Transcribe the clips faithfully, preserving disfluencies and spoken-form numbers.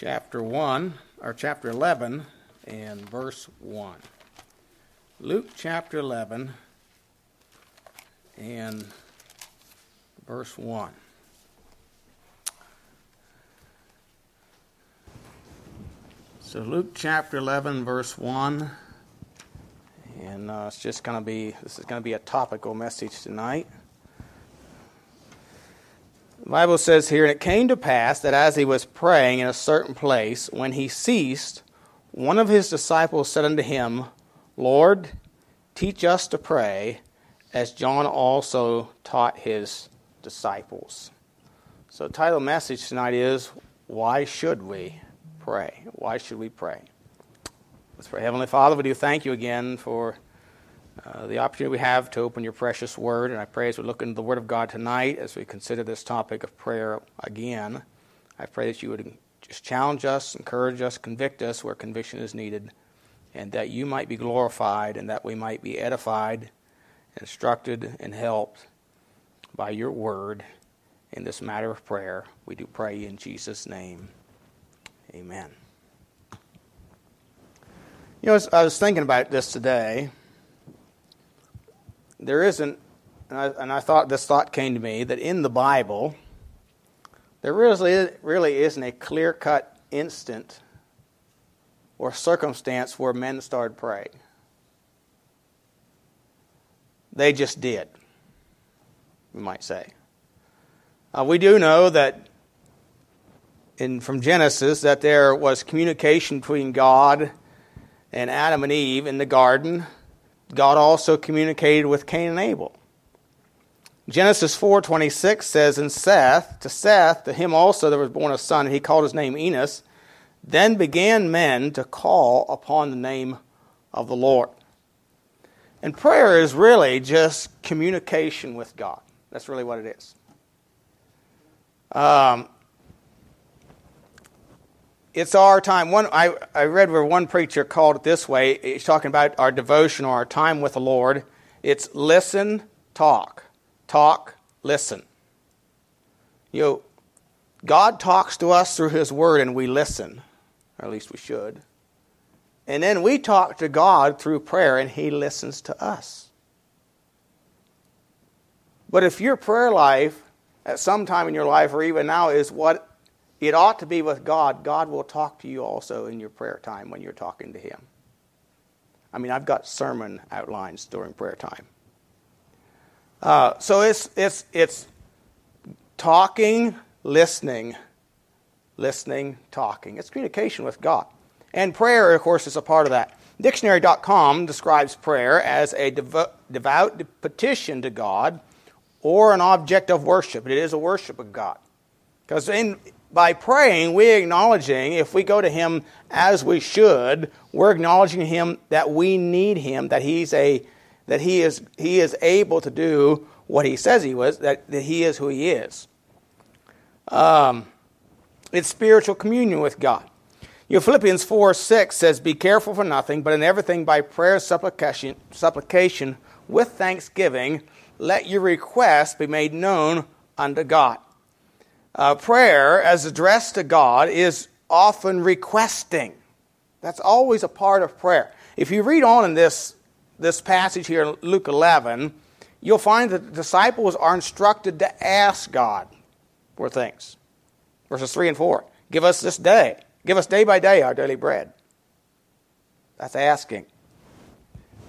chapter one, or chapter eleven, and verse one. Luke chapter eleven and verse one. So Luke chapter eleven, verse one, and uh, it's just going to be, this is going to be a topical message tonight. The Bible says here, and it came to pass that as he was praying in a certain place, when he ceased, one of his disciples said unto him, Lord, teach us to pray, as John also taught his disciples. So the title of the message tonight is, Why Should We Pray? Why should we pray? Let's pray. Heavenly Father, we do thank you again for uh, the opportunity we have to open your precious word. And I pray as we look into the word of God tonight, as we consider this topic of prayer again, I pray that you would just challenge us, encourage us, convict us where conviction is needed, and that you might be glorified, and that we might be edified, instructed, and helped by your word in this matter of prayer. We do pray in Jesus' name. Amen. You know, as I was thinking about this today, there isn't, and I, and I thought this thought came to me, that in the Bible, there really, really isn't a clear-cut instant or circumstance where men started praying. They just did, we might say. Uh, we do know that In, from Genesis, that there was communication between God and Adam and Eve in the garden. God also communicated with Cain and Abel. Genesis four twenty-six says, And Seth, to Seth, to him also there was born a son, and he called his name Enos. Then began men to call upon the name of the Lord. And prayer is really just communication with God. That's really what it is. Um... It's our time. One, I, I read where one preacher called it this way. He's talking about our devotion or our time with the Lord. It's listen, talk. Talk, listen. You know, God talks to us through His Word and we listen, or at least we should. And then we talk to God through prayer and He listens to us. But if your prayer life at some time in your life or even now is what it ought to be with God, God will talk to you also in your prayer time when you're talking to Him. I mean, I've got sermon outlines during prayer time. Uh, so it's it's it's talking, listening, listening, talking. It's communication with God. And prayer, of course, is a part of that. Dictionary dot com describes prayer as a devo- devout petition to God or an object of worship. It is a worship of God. Because in By praying, we're acknowledging, if we go to Him as we should, we're acknowledging Him that we need Him, that He's a, that He is He is able to do what He says He was, that, that He is who He is. Um, it's spiritual communion with God. You know, Philippians four six says, "Be careful for nothing, but in everything by prayer, supplication, supplication with thanksgiving, let your requests be made known unto God." Uh, prayer, as addressed to God, is often requesting. That's always a part of prayer. If you read on in this, this passage here in Luke eleven, you'll find that the disciples are instructed to ask God for things. Verses three and four. Give us this day. Give us day by day our daily bread. That's asking.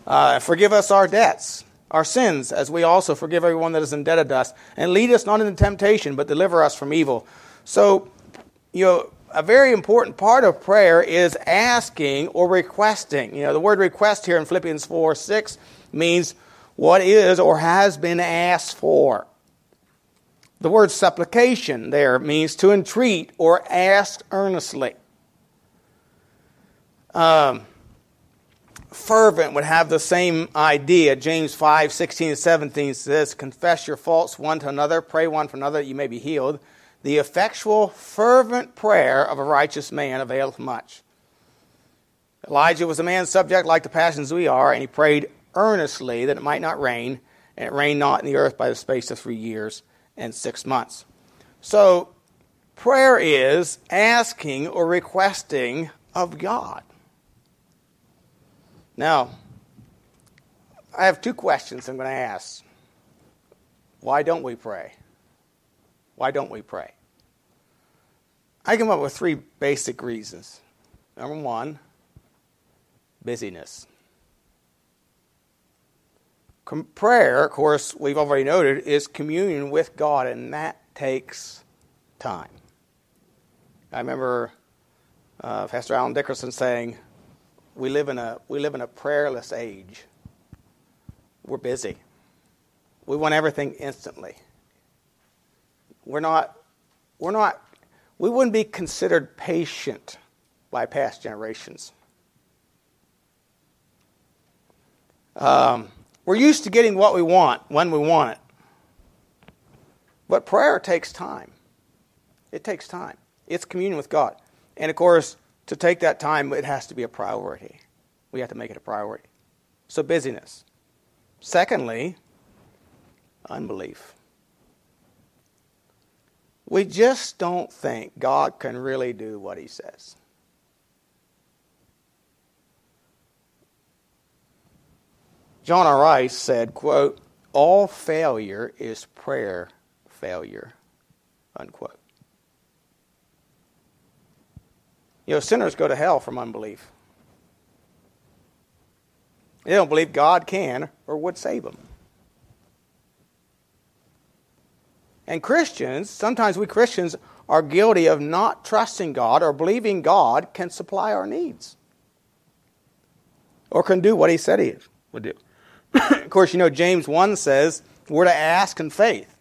Uh, forgive us our debts. Our sins, as we also forgive everyone that is indebted to us. And lead us not into temptation, but deliver us from evil. So, you know, a very important part of prayer is asking or requesting. You know, the word request here in Philippians four six means what is or has been asked for. The word supplication there means to entreat or ask earnestly. Um... Fervent would have the same idea. James five sixteen and seventeen says, Confess your faults one to another, pray one for another that you may be healed. The effectual, fervent prayer of a righteous man availeth much. Elijah was a man subject like the passions we are, and he prayed earnestly that it might not rain, and it rained not in the earth by the space of three years and six months. So, Prayer is asking or requesting of God. Now, I have two questions I'm going to ask. Why don't we pray? Why don't we pray? I come up with three basic reasons. Number one, busyness. Com- prayer, of course, we've already noted, is communion with God, and that takes time. I remember uh, Pastor Alan Dickerson saying, "We live in a we live in a prayerless age. We're busy. We want everything instantly. We're not we're not we wouldn't be considered patient by past generations. Um, we're used to getting what we want when we want it. But prayer takes time. It takes time. It's communion with God. And of course, to take that time, it has to be a priority. We have to make it a priority. So busyness. Secondly, unbelief. We just don't think God can really do what he says. John R. Rice said, quote, "All failure is prayer failure," unquote. You know, sinners go to hell from unbelief. They don't believe God can or would save them. And Christians, sometimes we Christians are guilty of not trusting God or believing God can supply our needs or can do what he said he would do. Of course, you know, James one says we're to ask in faith.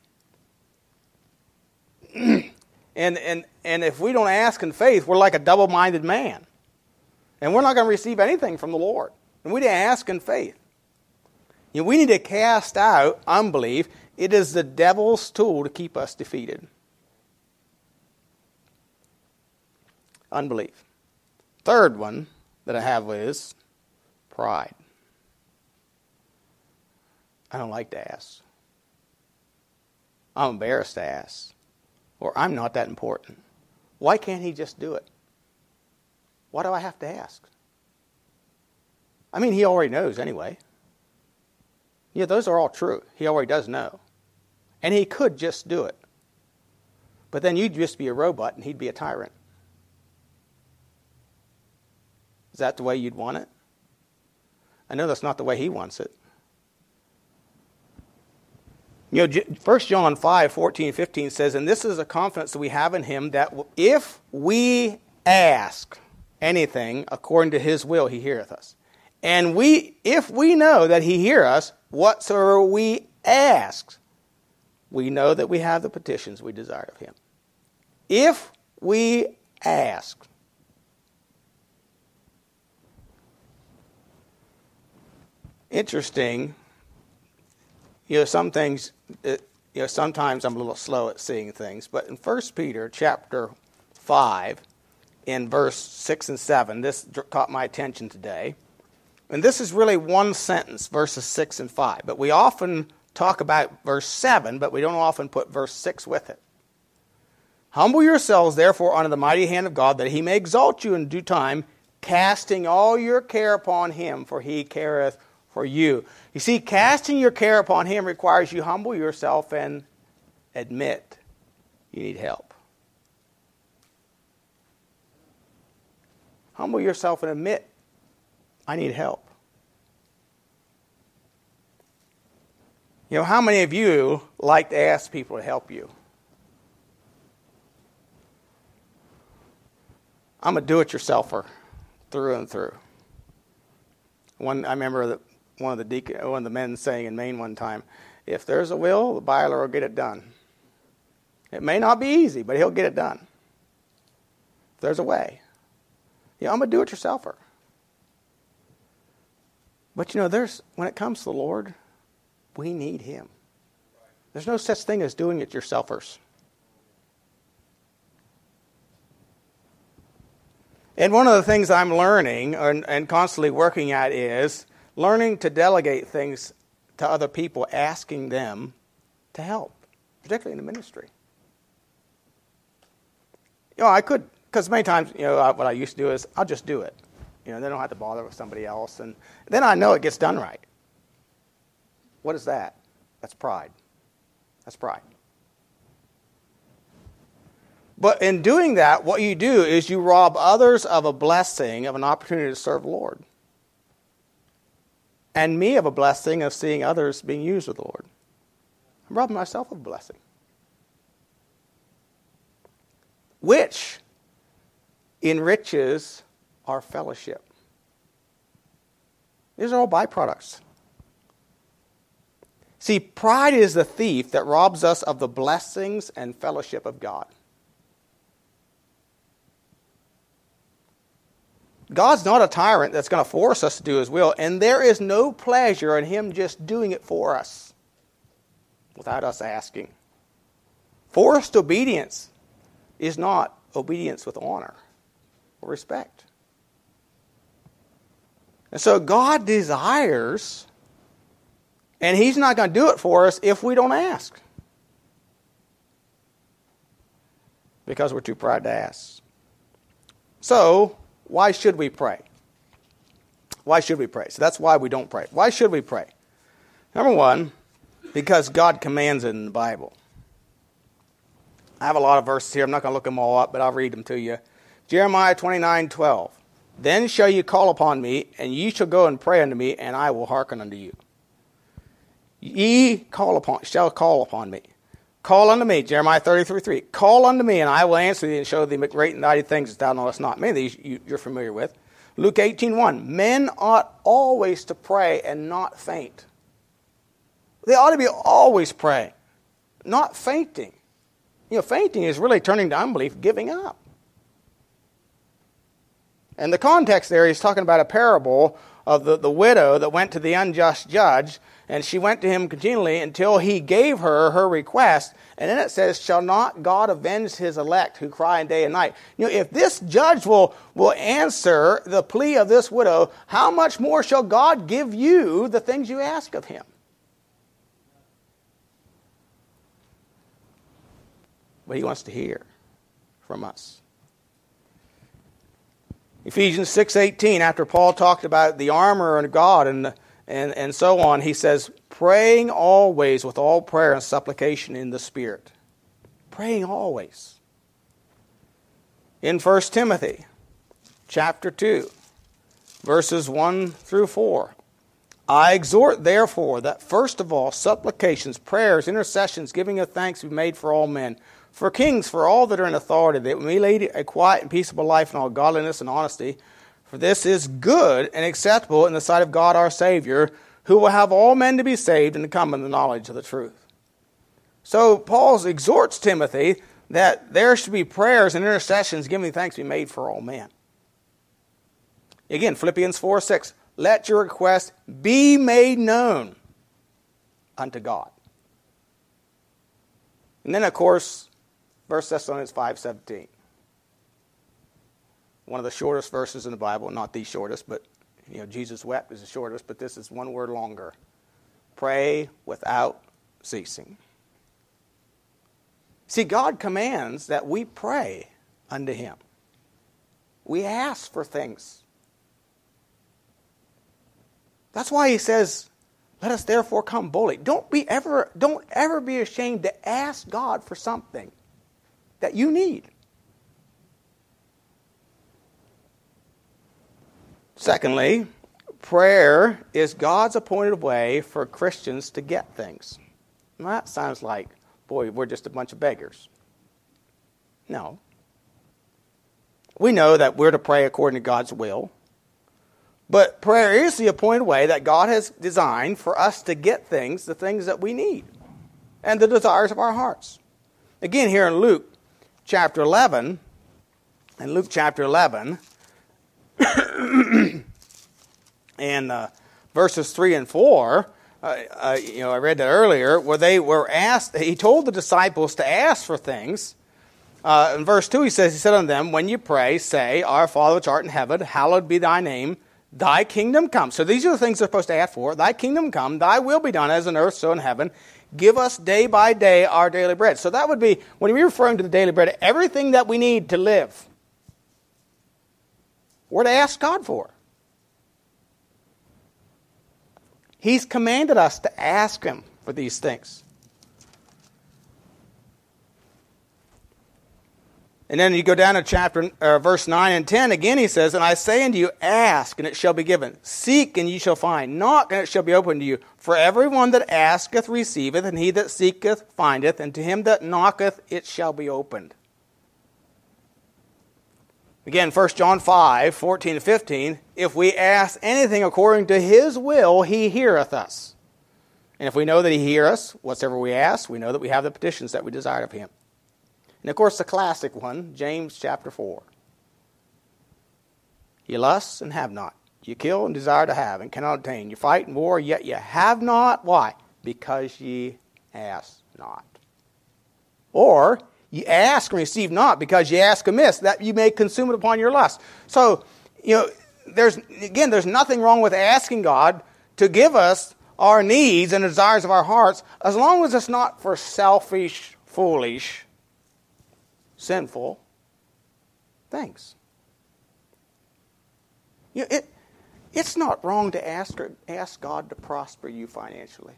and, and, and if we don't ask in faith, we're like a double-minded man. And we're not going to receive anything from the Lord. And we need to ask in faith. You know, we need to cast out unbelief. It is the devil's tool to keep us defeated. Unbelief. Third one that I have is pride. I don't like to ask. I'm embarrassed to ask. Or I'm not that important. Why can't he just do it? Why do I have to ask? I mean, he already knows anyway. Yeah, those are all true. He already does know. And he could just do it. But then you'd just be a robot and he'd be a tyrant. Is that the way you'd want it? I know that's not the way he wants it. You know, First John five, fourteen, fifteen says, "And this is a confidence that we have in him, that if we ask anything according to his will, he heareth us. And we, if we know that he hear us, whatsoever we ask, we know that we have the petitions we desire of him." If we ask. Interesting. You know, some things, you know, sometimes I'm a little slow at seeing things, but in First Peter chapter five, in verse six and seven, this caught my attention today. And this is really one sentence, verses six and five. But we often talk about verse seven, but we don't often put verse six with it. "Humble yourselves, therefore, under the mighty hand of God, that he may exalt you in due time, casting all your care upon him, for he careth for you." You see, casting your care upon him requires you humble yourself and admit you need help. Humble yourself and admit I need help. You know, how many of you like to ask people to help you? I'm a do-it-yourselfer through and through. One, I remember that one of the deacon, one of the men saying in Maine one time, "If there's a will, the byler will get it done. It may not be easy, but he'll get it done. If there's a way." You know, I'm a do-it-yourselfer. But you know, there's when it comes to the Lord, we need him. There's no such thing as doing it yourselfers. And one of the things I'm learning and, and constantly working at is learning to delegate things to other people, asking them to help, particularly in the ministry. You know, I could, because many times, you know, I, what I used to do is I'll just do it. You know, they don't have to bother with somebody else. And then I know it gets done right. What is that? That's pride. That's pride. But in doing that, what you do is you rob others of a blessing, of an opportunity to serve the Lord. And me of a blessing of seeing others being used with the Lord. I'm robbing myself of a blessing. Which enriches our fellowship. These are all byproducts. See, pride is the thief that robs us of the blessings and fellowship of God. God's not a tyrant that's going to force us to do His will, and there is no pleasure in Him just doing it for us without us asking. Forced obedience is not obedience with honor or respect. And so God desires, and He's not going to do it for us if we don't ask, because we're too proud to ask. So, why should we pray? Why should we pray? So that's why we don't pray. Why should we pray? Number one, because God commands it in the Bible. I have a lot of verses here. I'm not going to look them all up, but I'll read them to you. Jeremiah twenty-nine twelve. Then shall you call upon me, and ye shall go and pray unto me, and I will hearken unto you. Ye call upon, shall call upon me. Call unto me, Jeremiah thirty-three three. Call unto me, and I will answer thee and show thee great and mighty things that thou knowest not. Many of these you, you're familiar with. Luke eighteen one. Men ought always to pray and not faint. They ought to be always praying, not fainting. You know, fainting is really turning to unbelief, giving up. And the context there, he's talking about a parable of the, the widow that went to the unjust judge, and she went to him continually until he gave her her request. And then it says, shall not God avenge his elect who cry day and night? You know, if this judge will, will answer the plea of this widow, how much more shall God give you the things you ask of him? But he wants to hear from us. Ephesians six eighteen, after Paul talked about the armor of God and the And and so on, he says, praying always with all prayer and supplication in the Spirit. Praying always. In First Timothy chapter two, verses one through four. I exhort, therefore, that first of all supplications, prayers, intercessions, giving of thanks be made for all men, for kings, for all that are in authority, that we lead a quiet and peaceable life in all godliness and honesty. For this is good and acceptable in the sight of God our Savior, who will have all men to be saved and to come in the knowledge of the truth. So Paul exhorts Timothy that there should be prayers and intercessions, giving thanks be made for all men. Again, Philippians four six. Let your request be made known unto God. And then, of course, First Thessalonians five seventeen. One of the shortest verses in the Bible, not the shortest, but you know, Jesus wept is the shortest, but this is one word longer. Pray without ceasing. See, God commands that we pray unto Him. We ask for things. That's why He says, let us therefore come boldly. Don't be ever, don't ever be ashamed to ask God for something that you need. Secondly, prayer is God's appointed way for Christians to get things. Now, that sounds like, boy, we're just a bunch of beggars. No. We know that we're to pray according to God's will. But prayer is the appointed way that God has designed for us to get things, the things that we need, and the desires of our hearts. Again, here in Luke chapter eleven, in Luke chapter eleven, and uh, verses three and four, uh, uh, you know, I read that earlier, where they were asked. He told the disciples to ask for things. Uh, in verse two, he says, he said unto them, when you pray, say, Our Father which art in heaven, hallowed be thy name. Thy kingdom come. So these are the things they're supposed to ask for. Thy kingdom come. Thy will be done as on earth, so in heaven. Give us day by day our daily bread. So that would be, when we're referring to the daily bread, everything that we need to live, we're to ask God for. He's commanded us to ask Him for these things. And then you go down to chapter uh, verse nine and ten. Again he says, "And I say unto you, ask, and it shall be given. Seek, and ye shall find. Knock, and it shall be opened to you. For everyone that asketh receiveth, and he that seeketh findeth, and to him that knocketh it shall be opened." Again, First John five, fourteen to fifteen, "If we ask anything according to His will, He heareth us. And if we know that He heareth us, whatsoever we ask, we know that we have the petitions that we desire of Him." And, of course, the classic one, James chapter four. "You lust and have not. You kill and desire to have and cannot obtain. You fight and war, yet you have not." Why? "Because ye ask not." Or, "You ask and receive not, because ye ask amiss, that you may consume it upon your lust." So, you know, there's again, there's nothing wrong with asking God to give us our needs and desires of our hearts, as long as it's not for selfish, foolish, sinful things. You know, it, it's not wrong to ask or ask God to prosper you financially.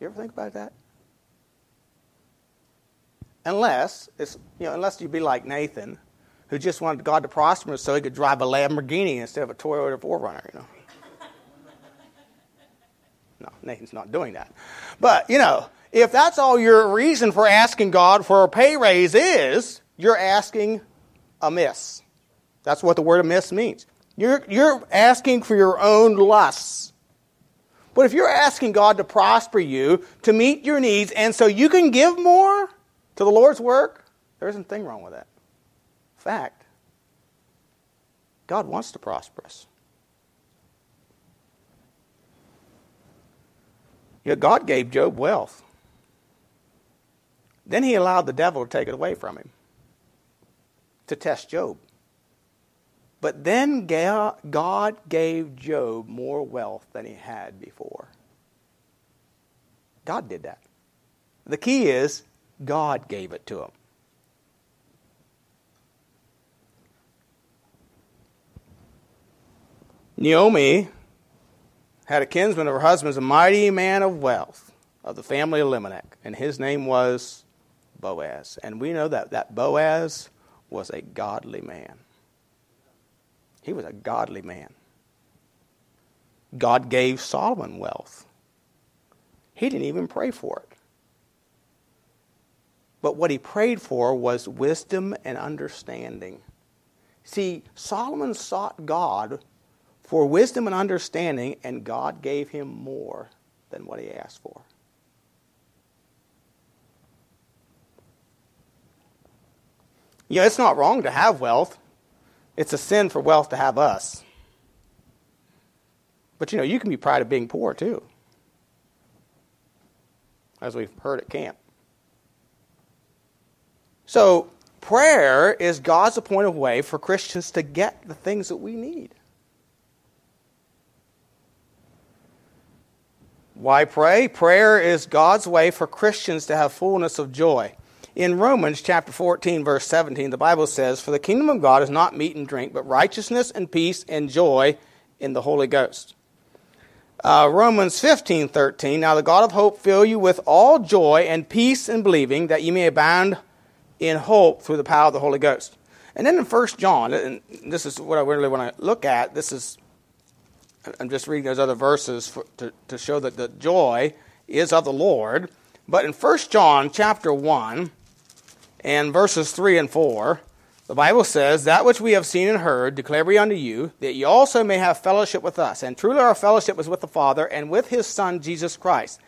You ever think about that? Unless it's you know, unless you be like Nathan, who just wanted God to prosper him so he could drive a Lamborghini instead of a Toyota four runner. You know, no, Nathan's not doing that. But you know. If that's all your reason for asking God for a pay raise is, you're asking amiss. That's what the word amiss means. You're, you're asking for your own lusts. But if you're asking God to prosper you, to meet your needs, and so you can give more to the Lord's work, there isn't a thing wrong with that. In fact, God wants to prosper us. You know, God gave Job wealth. Then he allowed the devil to take it away from him, to test Job. But then God gave Job more wealth than he had before. God did that. The key is, God gave it to him. Naomi had a kinsman of her husband's, a mighty man of wealth, of the family of Elimelech, and his name was Boaz. And we know that that Boaz was a godly man. He was a godly man. God gave Solomon wealth. He didn't even pray for it. But what he prayed for was wisdom and understanding. See, Solomon sought God for wisdom and understanding, and God gave him more than what he asked for. You know, it's not wrong to have wealth. It's a sin for wealth to have us. But, you know, you can be proud of being poor, too. As we've heard at camp. So, prayer is God's appointed way for Christians to get the things that we need. Why pray? Prayer is God's way for Christians to have fullness of joy. In Romans chapter fourteen, verse seventeen, the Bible says, "For the kingdom of God is not meat and drink, but righteousness and peace and joy in the Holy Ghost." Uh, Romans fifteen, thirteen, "Now the God of hope fill you with all joy and peace in believing, that ye may abound in hope through the power of the Holy Ghost." And then in First John, and this is what I really want to look at. This is, I'm just reading those other verses for, to, to show that the joy is of the Lord. But in First John chapter one, and verses three and four, the Bible says, "That which we have seen and heard declare we unto you, that ye also may have fellowship with us. And truly our fellowship is with the Father, and with His Son, Jesus Christ.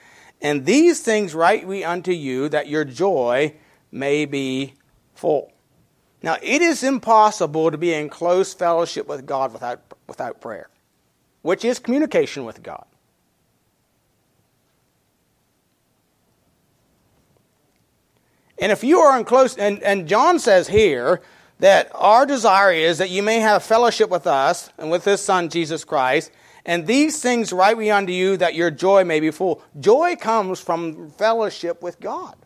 And these things write we unto you, that your joy may be full." Now, it is impossible to be in close fellowship with God without, without prayer, which is communication with God. And if you are in close, and, and John says here that our desire is that you may have fellowship with us and with His Son, Jesus Christ, And these things write we unto you, that your joy may be full. Joy comes from fellowship with God.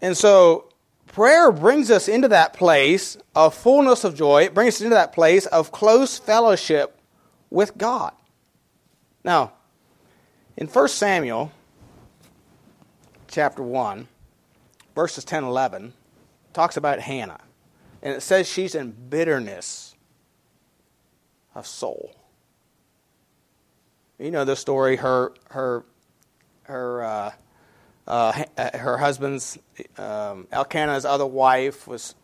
And so prayer brings us into that place of fullness of joy. It brings us into that place of close fellowship with God. Now, in First Samuel chapter one, verses ten and eleven, it talks about Hannah. And it says she's in bitterness of soul. You know the story, her... her, her uh, Uh, her husband's, um, Elkanah's other wife, was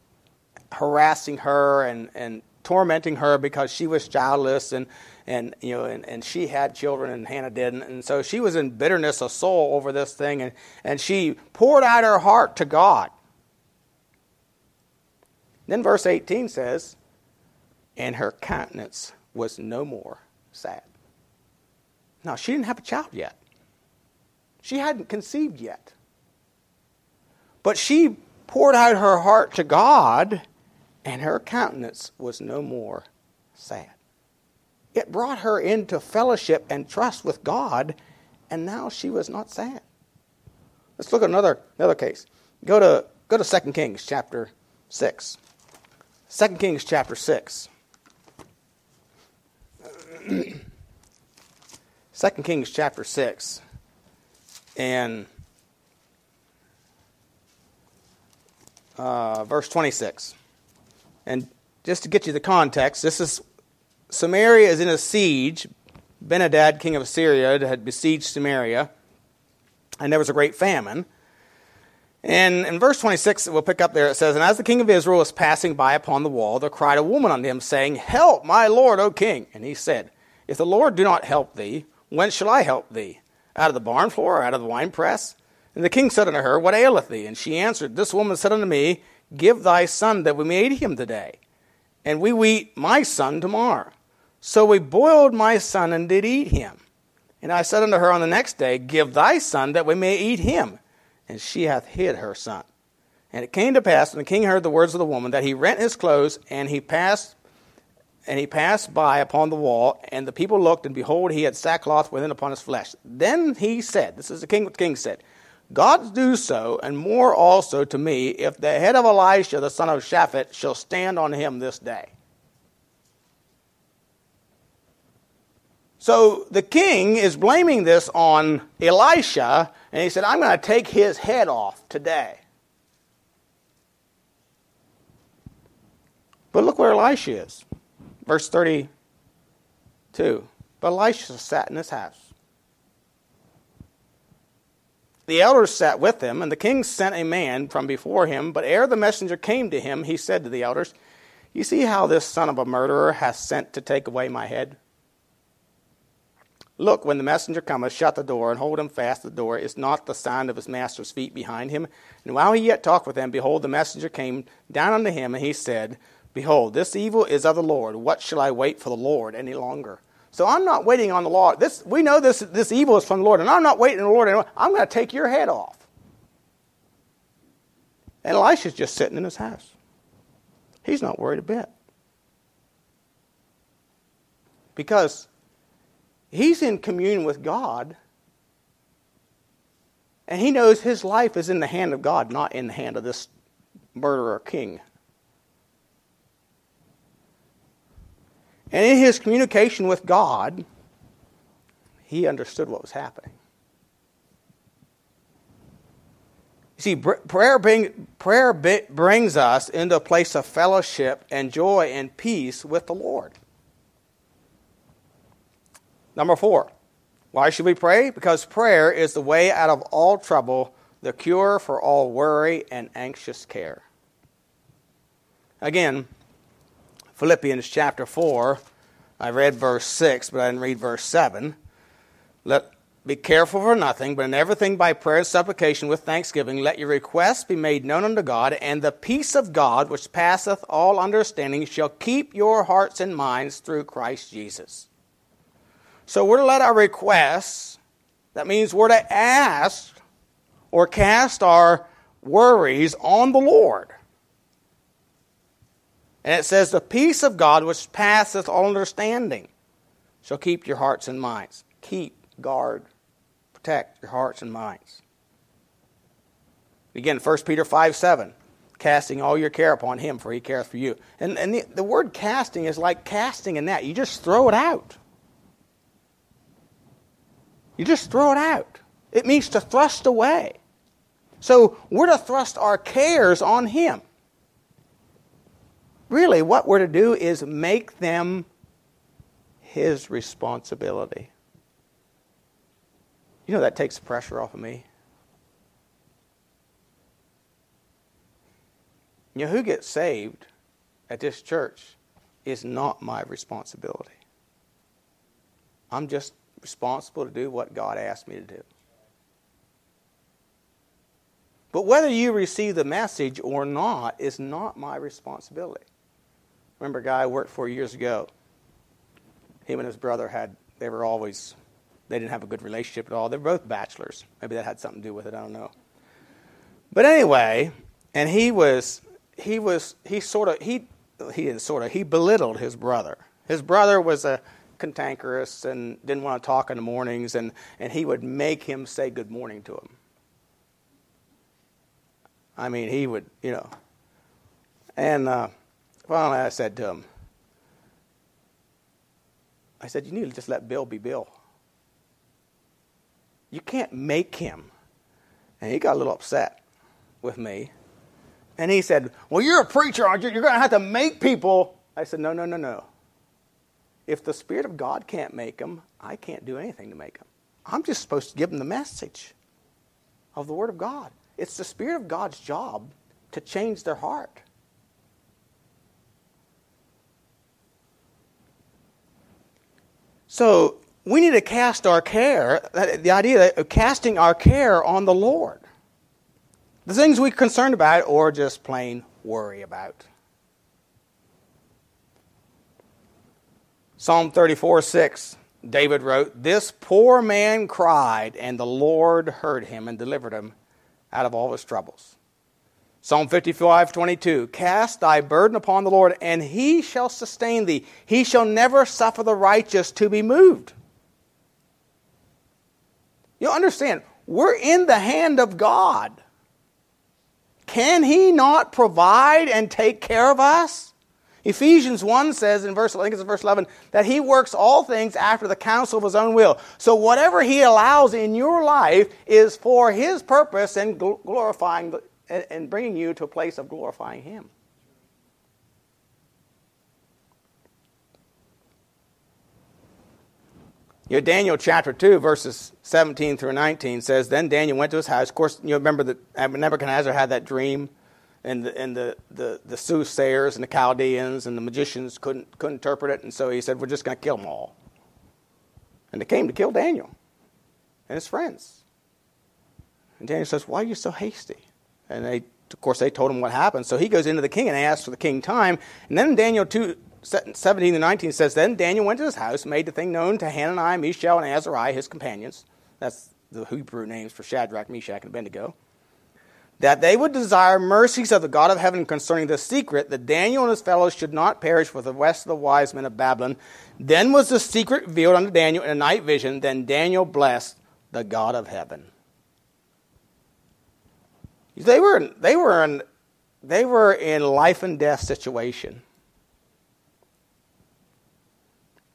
harassing her and, and tormenting her because she was childless and, and you know and, and she had children and Hannah didn't. And so she was in bitterness of soul over this thing, and, and she poured out her heart to God. Then verse eighteen says, and her countenance was no more sad. Now, she didn't have a child yet. She hadn't conceived yet. But she poured out her heart to God, and her countenance was no more sad. It brought her into fellowship and trust with God, and now she was not sad. Let's look at another, another case. Go to, go to Second Kings chapter six. Second Kings chapter six. Second Kings chapter six. And uh, verse twenty-six. And just to get you the context, this is, Samaria is in a siege. Benhadad, king of Syria, had besieged Samaria. And there was a great famine. And in verse twenty-six, we'll pick up there, it says, and as the king of Israel was passing by upon the wall, there cried a woman unto him, saying, help, my lord, O king. And he said, if the Lord do not help thee, when shall I help thee? Out of the barn floor, or out of the winepress? And the king said unto her, what aileth thee? And she answered, this woman said unto me, give thy son that we may eat him today, and we eat my son tomorrow. So we boiled my son and did eat him. And I said unto her on the next day, give thy son that we may eat him. And she hath hid her son. And it came to pass, when the king heard the words of the woman, that he rent his clothes, and he passed And he passed by upon the wall, and the people looked, and behold, he had sackcloth within upon his flesh. Then he said, this is the king, what the king said, God do so, and more also to me, if the head of Elisha, the son of Shaphat, shall stand on him this day. So the king is blaming this on Elisha, and he said, I'm going to take his head off today. But look where Elisha is. Verse thirty-two, but Elisha sat in his house. The elders sat with him, and the king sent a man from before him, but ere the messenger came to him, he said to the elders, you see how this son of a murderer hath sent to take away my head? Look, when the messenger cometh, shut the door, and hold him fast the door. Is not the sound of his master's feet behind him? And while he yet talked with him, behold, the messenger came down unto him, and he said, behold, this evil is of the Lord. What shall I wait for the Lord any longer? So I'm not waiting on the Lord. This, we know this, this evil is from the Lord, and I'm not waiting on the Lord anymore. I'm going to take your head off. And Elisha's just sitting in his house. He's not worried a bit. Because he's in communion with God, and he knows his life is in the hand of God, not in the hand of this murderer king. And in his communication with God, he understood what was happening. You see, prayer, bring, prayer brings us into a place of fellowship and joy and peace with the Lord. Number four, why should we pray? Because prayer is the way out of all trouble, the cure for all worry and anxious care. Again, Philippians chapter four, I read verse six, but I didn't read verse seven. Let be careful for nothing, but in everything by prayer and supplication with thanksgiving, let your requests be made known unto God, and the peace of God, which passeth all understanding, shall keep your hearts and minds through Christ Jesus. So we're to let our requests, that means we're to ask or cast our worries on the Lord. And it says, the peace of God which passeth all understanding shall keep your hearts and minds. Keep, guard, protect your hearts and minds. Again, First Peter five seven, casting all your care upon him, for he careth for you. And, and the, the word casting is like casting in that. You just throw it out. You just throw it out. It means to thrust away. So we're to thrust our cares on him. Really, what we're to do is make them his responsibility. You know, that takes the pressure off of me. You know, who gets saved at this church is not my responsibility. I'm just responsible to do what God asked me to do. But whether you receive the message or not is not my responsibility. Remember a guy I worked for years ago. Him and his brother had, they were always, they didn't have a good relationship at all. They were both bachelors. Maybe that had something to do with it, I don't know. But anyway, and he was... He was, he sort of, he, he didn't sort of, he belittled his brother. His brother was a cantankerous and didn't want to talk in the mornings, and, and he would make him say good morning to him. I mean, he would, you know. And uh, finally I said to him, I said, you need to just let Bill be Bill. You can't make him. And he got a little upset with me. And he said, well, you're a preacher, aren't you? You're going to have to make people. I said, no, no, no, no. If the Spirit of God can't make them, I can't do anything to make them. I'm just supposed to give them the message of the Word of God. It's the Spirit of God's job to change their heart. So we need to cast our care, the idea of casting our care on the Lord. The things we're concerned about or just plain worry about. Psalm thirty-four six, David wrote, this poor man cried, and the Lord heard him and delivered him out of all his troubles. Psalm fifty-five twenty-two, cast thy burden upon the Lord, and he shall sustain thee. He shall never suffer the righteous to be moved. You understand, we're in the hand of God. Can he not provide and take care of us? Ephesians one says in verse, I think it's verse eleven, that he works all things after the counsel of his own will. So whatever he allows in your life is for his purpose and glorifying and bringing you to a place of glorifying him. You know, Daniel chapter two, verses seventeen through nineteen says, then Daniel went to his house. Of course, you remember that Nebuchadnezzar had that dream, and the, and the, the, the soothsayers and the Chaldeans and the magicians couldn't, couldn't interpret it, and so he said, we're just going to kill them all. And they came to kill Daniel and his friends. And Daniel says, why are you so hasty? And they, of course, they told him what happened. So he goes into the king and asks for the king time. And then Daniel two seventeen to nineteen says, then Daniel went to his house, made the thing known to Hananiah, Mishael, and Azariah, his companions. That's the Hebrew names for Shadrach, Meshach, and Abednego. That they would desire mercies of the God of heaven concerning the secret, that Daniel and his fellows should not perish with the rest of the wise men of Babylon. Then was the secret revealed unto Daniel in a night vision. Then Daniel blessed the God of heaven. They were, they were, in, they were in life and death situation.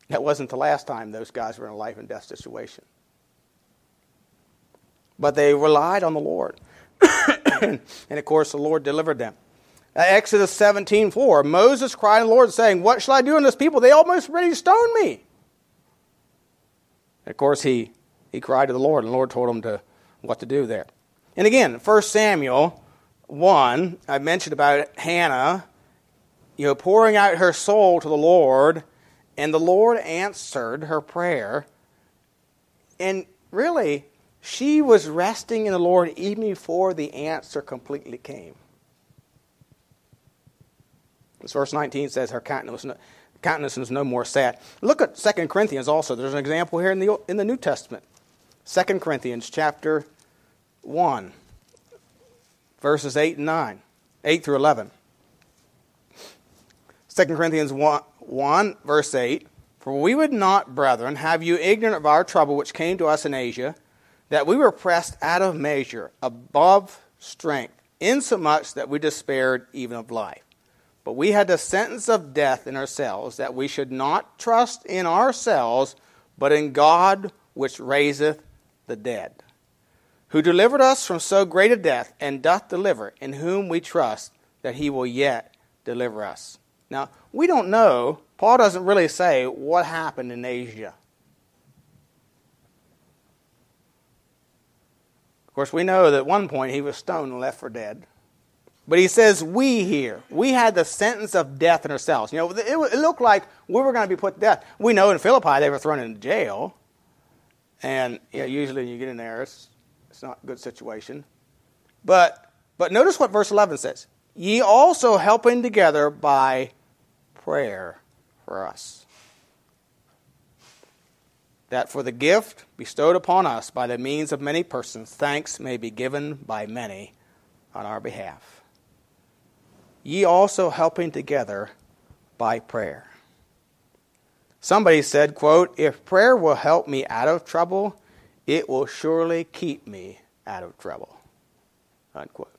That wasn't the last time those guys were in a life and death situation. But they relied on the Lord. And of course, the Lord delivered them. Exodus seventeen four, Moses cried to the Lord, saying, what shall I do in this people? They almost ready to stone me. And of course, he, he cried to the Lord, and the Lord told him to what to do there. And again, First Samuel one, I mentioned about Hannah, you know, pouring out her soul to the Lord. And the Lord answered her prayer. And really, she was resting in the Lord even before the answer completely came. As verse nineteen says, her countenance, countenance is no more sad. Look at Second Corinthians also. There's an example here in the, in the New Testament. Second Corinthians chapter one. verses eight and nine, eight through eleven. Second Corinthians one, verse eight, for we would not, brethren, have you ignorant of our trouble which came to us in Asia, that we were pressed out of measure, above strength, insomuch that we despaired even of life. But we had the sentence of death in ourselves, that we should not trust in ourselves, but in God which raiseth the dead, who delivered us from so great a death, and doth deliver, in whom we trust that he will yet deliver us. Now, we don't know, Paul doesn't really say what happened in Asia. Of course, we know that at one point he was stoned and left for dead. But he says, we here, we had the sentence of death in ourselves. You know, it looked like we were going to be put to death. We know in Philippi they were thrown into jail. And you know, usually when you get in there, it's, it's not a good situation. But, but notice what verse eleven says. Ye also helping together by prayer for us, that for the gift bestowed upon us by the means of many persons, thanks may be given by many on our behalf. Ye also helping together by prayer. Somebody said, quote, if prayer will help me out of trouble, it will surely keep me out of trouble, unquote.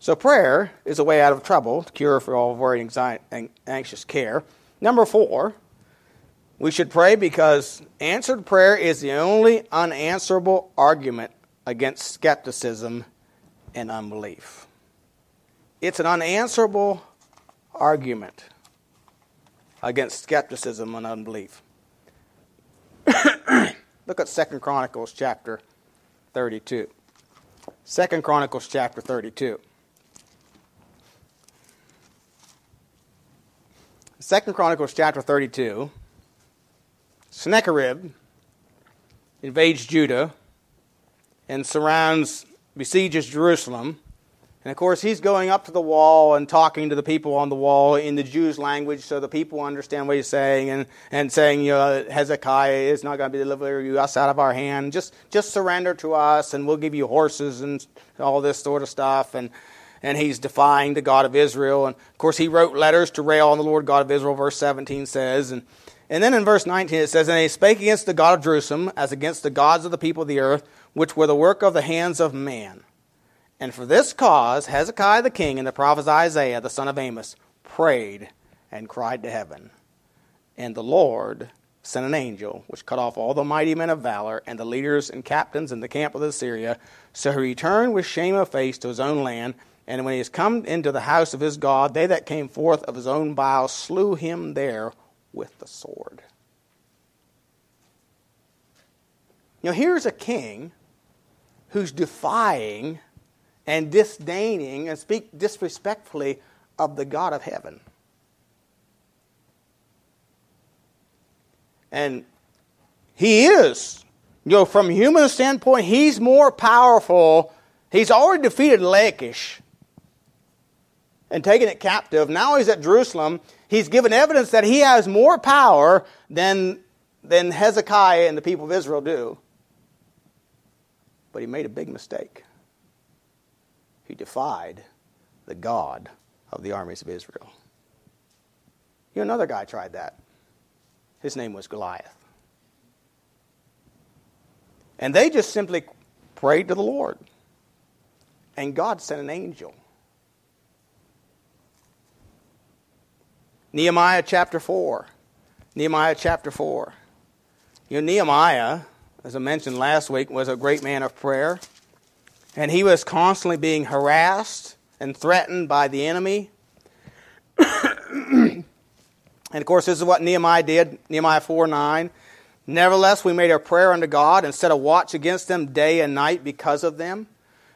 So prayer is a way out of trouble, the cure for all worry and anxious care. Number four, we should pray because answered prayer is the only unanswerable argument against skepticism and unbelief. It's an unanswerable argument against skepticism and unbelief. Look at Second Chronicles chapter thirty-two. Second Chronicles chapter thirty-two. Second Chronicles chapter thirty-two. Sennacherib invades Judah and surrounds besieges Jerusalem, and of course he's going up to the wall and talking to the people on the wall in the Jews' language so the people understand what he's saying, and, and saying, you know, Hezekiah is not going to be delivered to us out of our hand. Just just surrender to us and we'll give you horses and all this sort of stuff. And and he's defying the God of Israel. And of course he wrote letters to rail on the Lord God of Israel, verse seventeen says. And, and then in verse nineteen it says, and he spake against the God of Jerusalem as against the gods of the people of the earth, which were the work of the hands of man. And for this cause Hezekiah the king and the prophet Isaiah the son of Amos prayed and cried to heaven. And the Lord sent an angel, which cut off all the mighty men of valor and the leaders and captains in the camp of Assyria. So he returned with shame of face to his own land. And when he was come into the house of his God, they that came forth of his own bowels slew him there with the sword. Now here's a king who's defying and disdaining and speak disrespectfully of the God of heaven. And he is, you know, from a human standpoint, he's more powerful. He's already defeated Lachish and taken it captive. Now he's at Jerusalem. He's given evidence that he has more power than, than Hezekiah and the people of Israel do. But he made a big mistake. He defied the God of the armies of Israel. You know, another guy tried that. His name was Goliath. And they just simply prayed to the Lord. And God sent an angel. Nehemiah chapter four. Nehemiah chapter four. You know, Nehemiah, as I mentioned last week, was a great man of prayer. And he was constantly being harassed and threatened by the enemy. And of course, this is what Nehemiah did, Nehemiah four nine. Nevertheless, we made our prayer unto God and set a watch against them day and night because of them.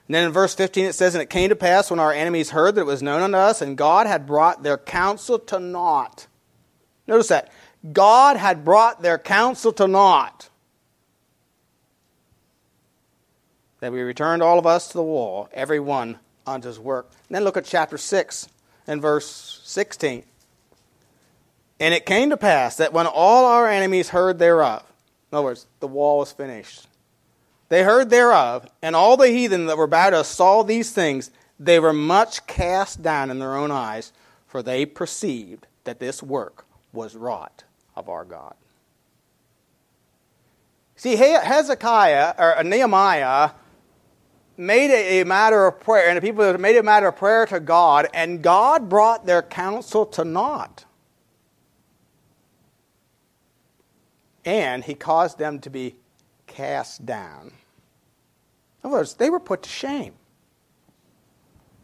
And then in verse fifteen it says, and it came to pass when our enemies heard that it was known unto us, and God had brought their counsel to naught. Notice that. God had brought their counsel to naught. That we returned all of us to the wall, every one unto his work. And then look at chapter six and verse sixteen. And it came to pass that when all our enemies heard thereof, in other words, the wall was finished, They heard thereof, and all the heathen that were about us saw these things. They were much cast down in their own eyes, for they perceived that this work was wrought of our God. See, Hezekiah, or Nehemiah, made it a matter of prayer, and the people made it a matter of prayer to God, and God brought their counsel to naught. And he caused them to be cast down. In other words, they were put to shame.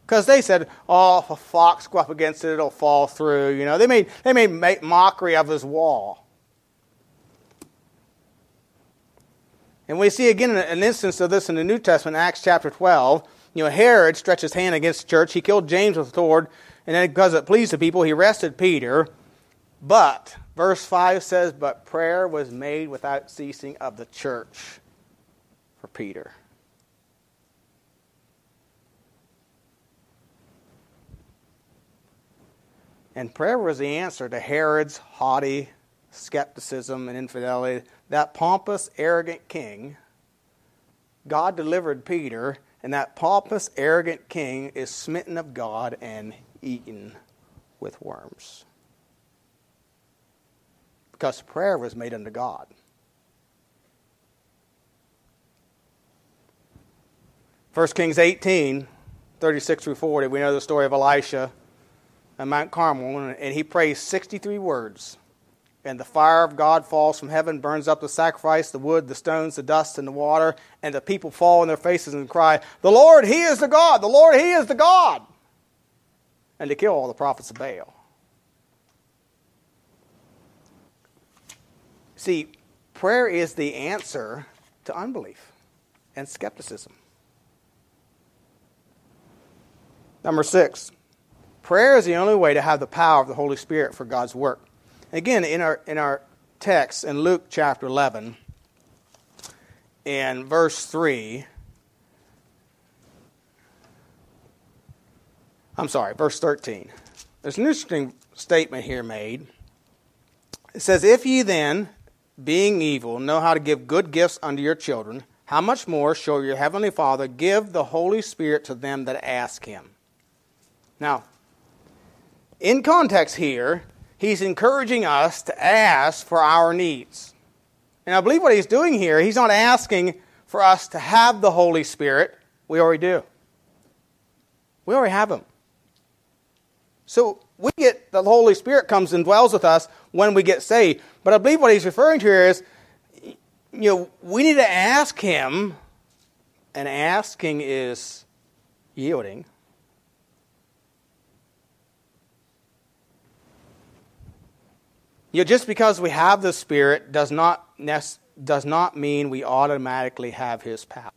Because they said, oh, if a fox go up against it, it'll fall through. You know, they made they made mockery of his wall. And we see again an instance of this in the New Testament, Acts chapter twelve. You know, Herod stretched his hand against the church. He killed James with a sword. And then because it pleased the people, he arrested Peter. But, verse five says, but prayer was made without ceasing of the church for Peter. And prayer was the answer to Herod's haughty skepticism and infidelity. That pompous, arrogant king, God delivered Peter, and that pompous, arrogant king is smitten of God and eaten with worms. Because prayer was made unto God. First Kings eighteen, thirty-six through forty, we know the story of Elisha on Mount Carmel, and he prays sixty-three words, and the fire of God falls from heaven, burns up the sacrifice, the wood, the stones, the dust, and the water, and the people fall on their faces and cry, the Lord, He is the God! The Lord, He is the God! And they kill all the prophets of Baal. See, prayer is the answer to unbelief and skepticism. Number six. Prayer is the only way to have the power of the Holy Spirit for God's work. Again, in our in our text in Luke chapter eleven, in verse three, I'm sorry, verse thirteen. There's an interesting statement here made. It says, if ye then, being evil, know how to give good gifts unto your children, how much more shall your heavenly Father give the Holy Spirit to them that ask Him? Now, in context here, he's encouraging us to ask for our needs. And I believe what he's doing here, he's not asking for us to have the Holy Spirit. We already do. We already have Him. So we get the Holy Spirit comes and dwells with us when we get saved. But I believe what he's referring to here is, you know, we need to ask Him, and asking is yielding. You know, just because we have the Spirit does not does not mean we automatically have His power.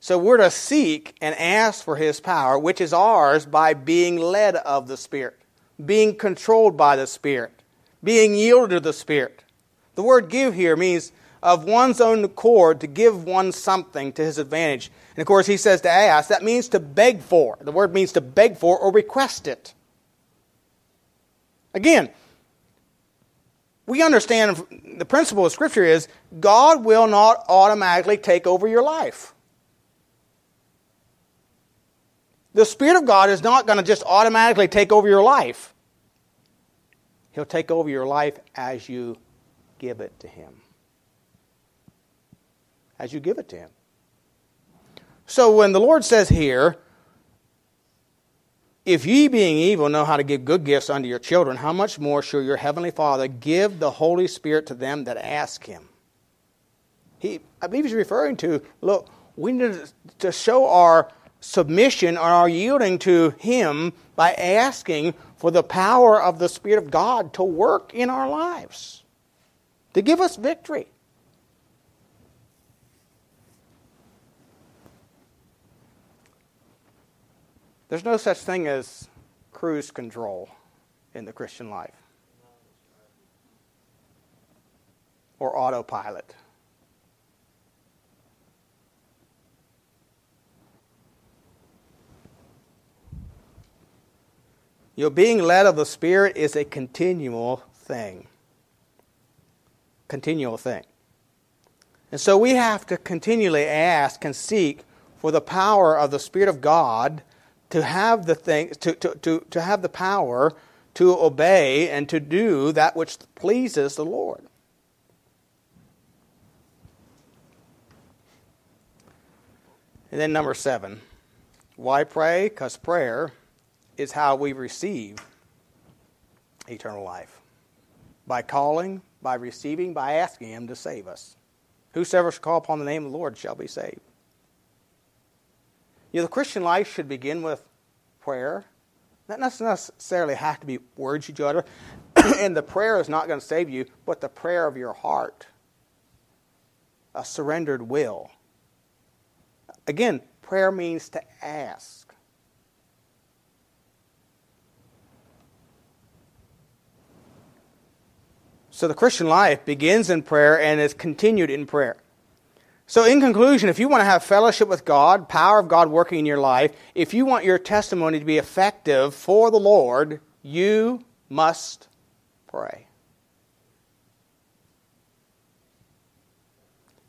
So we're to seek and ask for His power, which is ours by being led of the Spirit, being controlled by the Spirit, being yielded to the Spirit. The word give here means of one's own accord to give one something to his advantage. And of course he says to ask, that means to beg for. The word means to beg for or request it. Again, we understand the principle of Scripture is God will not automatically take over your life. The Spirit of God is not going to just automatically take over your life. He'll take over your life as you give it to Him. As you give it to Him. So when the Lord says here, if ye being evil know how to give good gifts unto your children, how much more shall your heavenly Father give the Holy Spirit to them that ask Him? He, I believe he's referring to, look, we need to show our submission or our yielding to Him by asking for the power of the Spirit of God to work in our lives, to give us victory. There's no such thing as cruise control in the Christian life or autopilot. You know, being led of the Spirit is a continual thing. Continual thing. And so we have to continually ask and seek for the power of the Spirit of God to have the thing, to, to, to, to have the power to obey and to do that which pleases the Lord. And then number seven, why pray? Because prayer is how we receive eternal life. By calling, by receiving, by asking Him to save us. Whosoever shall call upon the name of the Lord shall be saved. You know, the Christian life should begin with prayer. That doesn't necessarily have to be words you utter. And the prayer is not going to save you, but the prayer of your heart. A surrendered will. Again, prayer means to ask. So the Christian life begins in prayer and is continued in prayer. So in conclusion, if you want to have fellowship with God, power of God working in your life, if you want your testimony to be effective for the Lord, you must pray.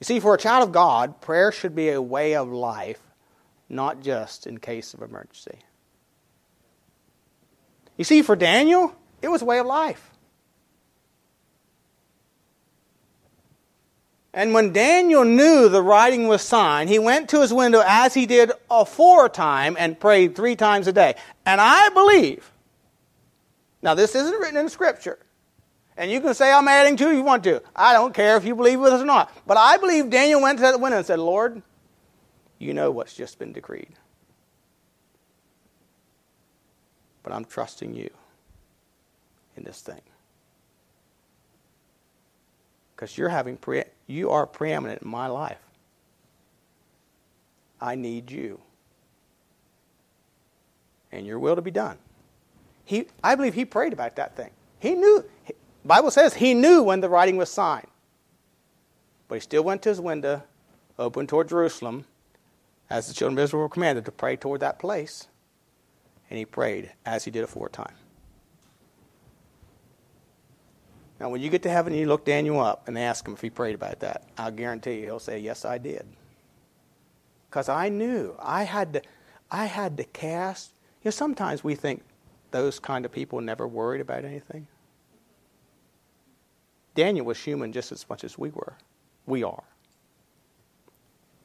You see, for a child of God, prayer should be a way of life, not just in case of emergency. You see, for Daniel, it was a way of life. And when Daniel knew the writing was signed, he went to his window as he did aforetime and prayed three times a day. And I believe, now this isn't written in Scripture, and you can say I'm adding to if you want to. I don't care if you believe with us or not. But I believe Daniel went to that window and said, Lord, you know what's just been decreed. But I'm trusting you in this thing. Because you're having pre- you are preeminent in my life. I need you. And your will to be done. He, I believe he prayed about that thing. He knew. Bible says he knew when the writing was signed. But he still went to his window, open toward Jerusalem, as the children of Israel were commanded to pray toward that place. And he prayed as he did aforetime. Now when you get to heaven and you look Daniel up and ask him if he prayed about that, I'll guarantee you he'll say, yes, I did. Because I knew. I had to, I had to cast. You know, sometimes we think those kind of people never worried about anything. Daniel was human just as much as we were. We are.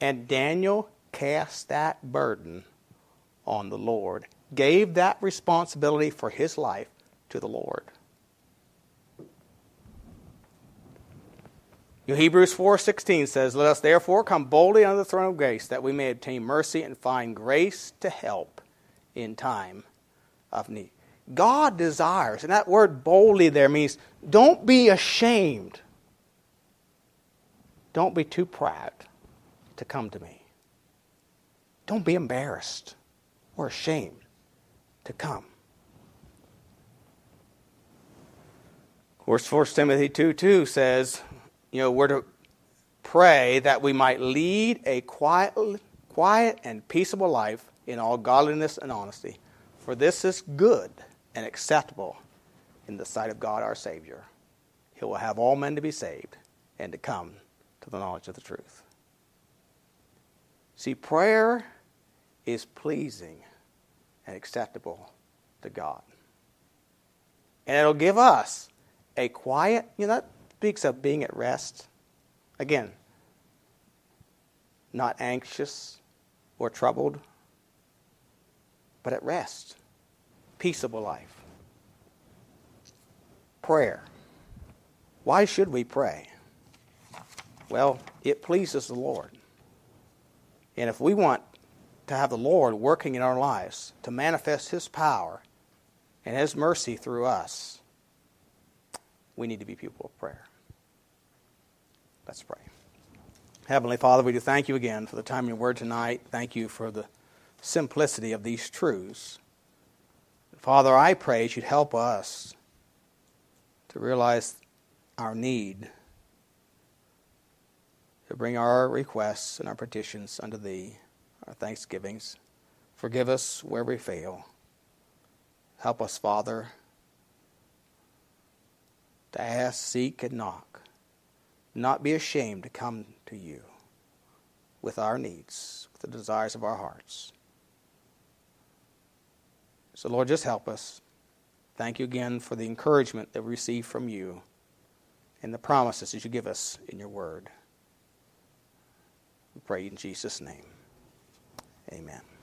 And Daniel cast that burden on the Lord, gave that responsibility for his life to the Lord. Hebrews four sixteen says, let us therefore come boldly unto the throne of grace, that we may obtain mercy and find grace to help in time of need. God desires, and that word boldly there means don't be ashamed. Don't be too proud to come to me. Don't be embarrassed or ashamed to come. Of course, First Timothy two two says, you know, we're to pray that we might lead a quiet, quiet and peaceable life in all godliness and honesty. For this is good and acceptable in the sight of God our Savior. He will have all men to be saved and to come to the knowledge of the truth. See, prayer is pleasing and acceptable to God. And it'll give us a quiet, you know, that speaks of being at rest. Again, not anxious or troubled, but at rest. Peaceable life. Prayer. Why should we pray? Well, it pleases the Lord. And if we want to have the Lord working in our lives to manifest His power and His mercy through us, we need to be people of prayer. Let's pray. Heavenly Father, we do thank you again for the time in your word tonight. Thank you for the simplicity of these truths. Father, I pray that you'd help us to realize our need, to bring our requests and our petitions unto Thee, our thanksgivings. Forgive us where we fail. Help us, Father, to ask, seek, and knock. Not be ashamed to come to you with our needs, with the desires of our hearts. So, Lord, just help us. Thank you again for the encouragement that we receive from you and the promises that you give us in your word. We pray in Jesus' name. Amen.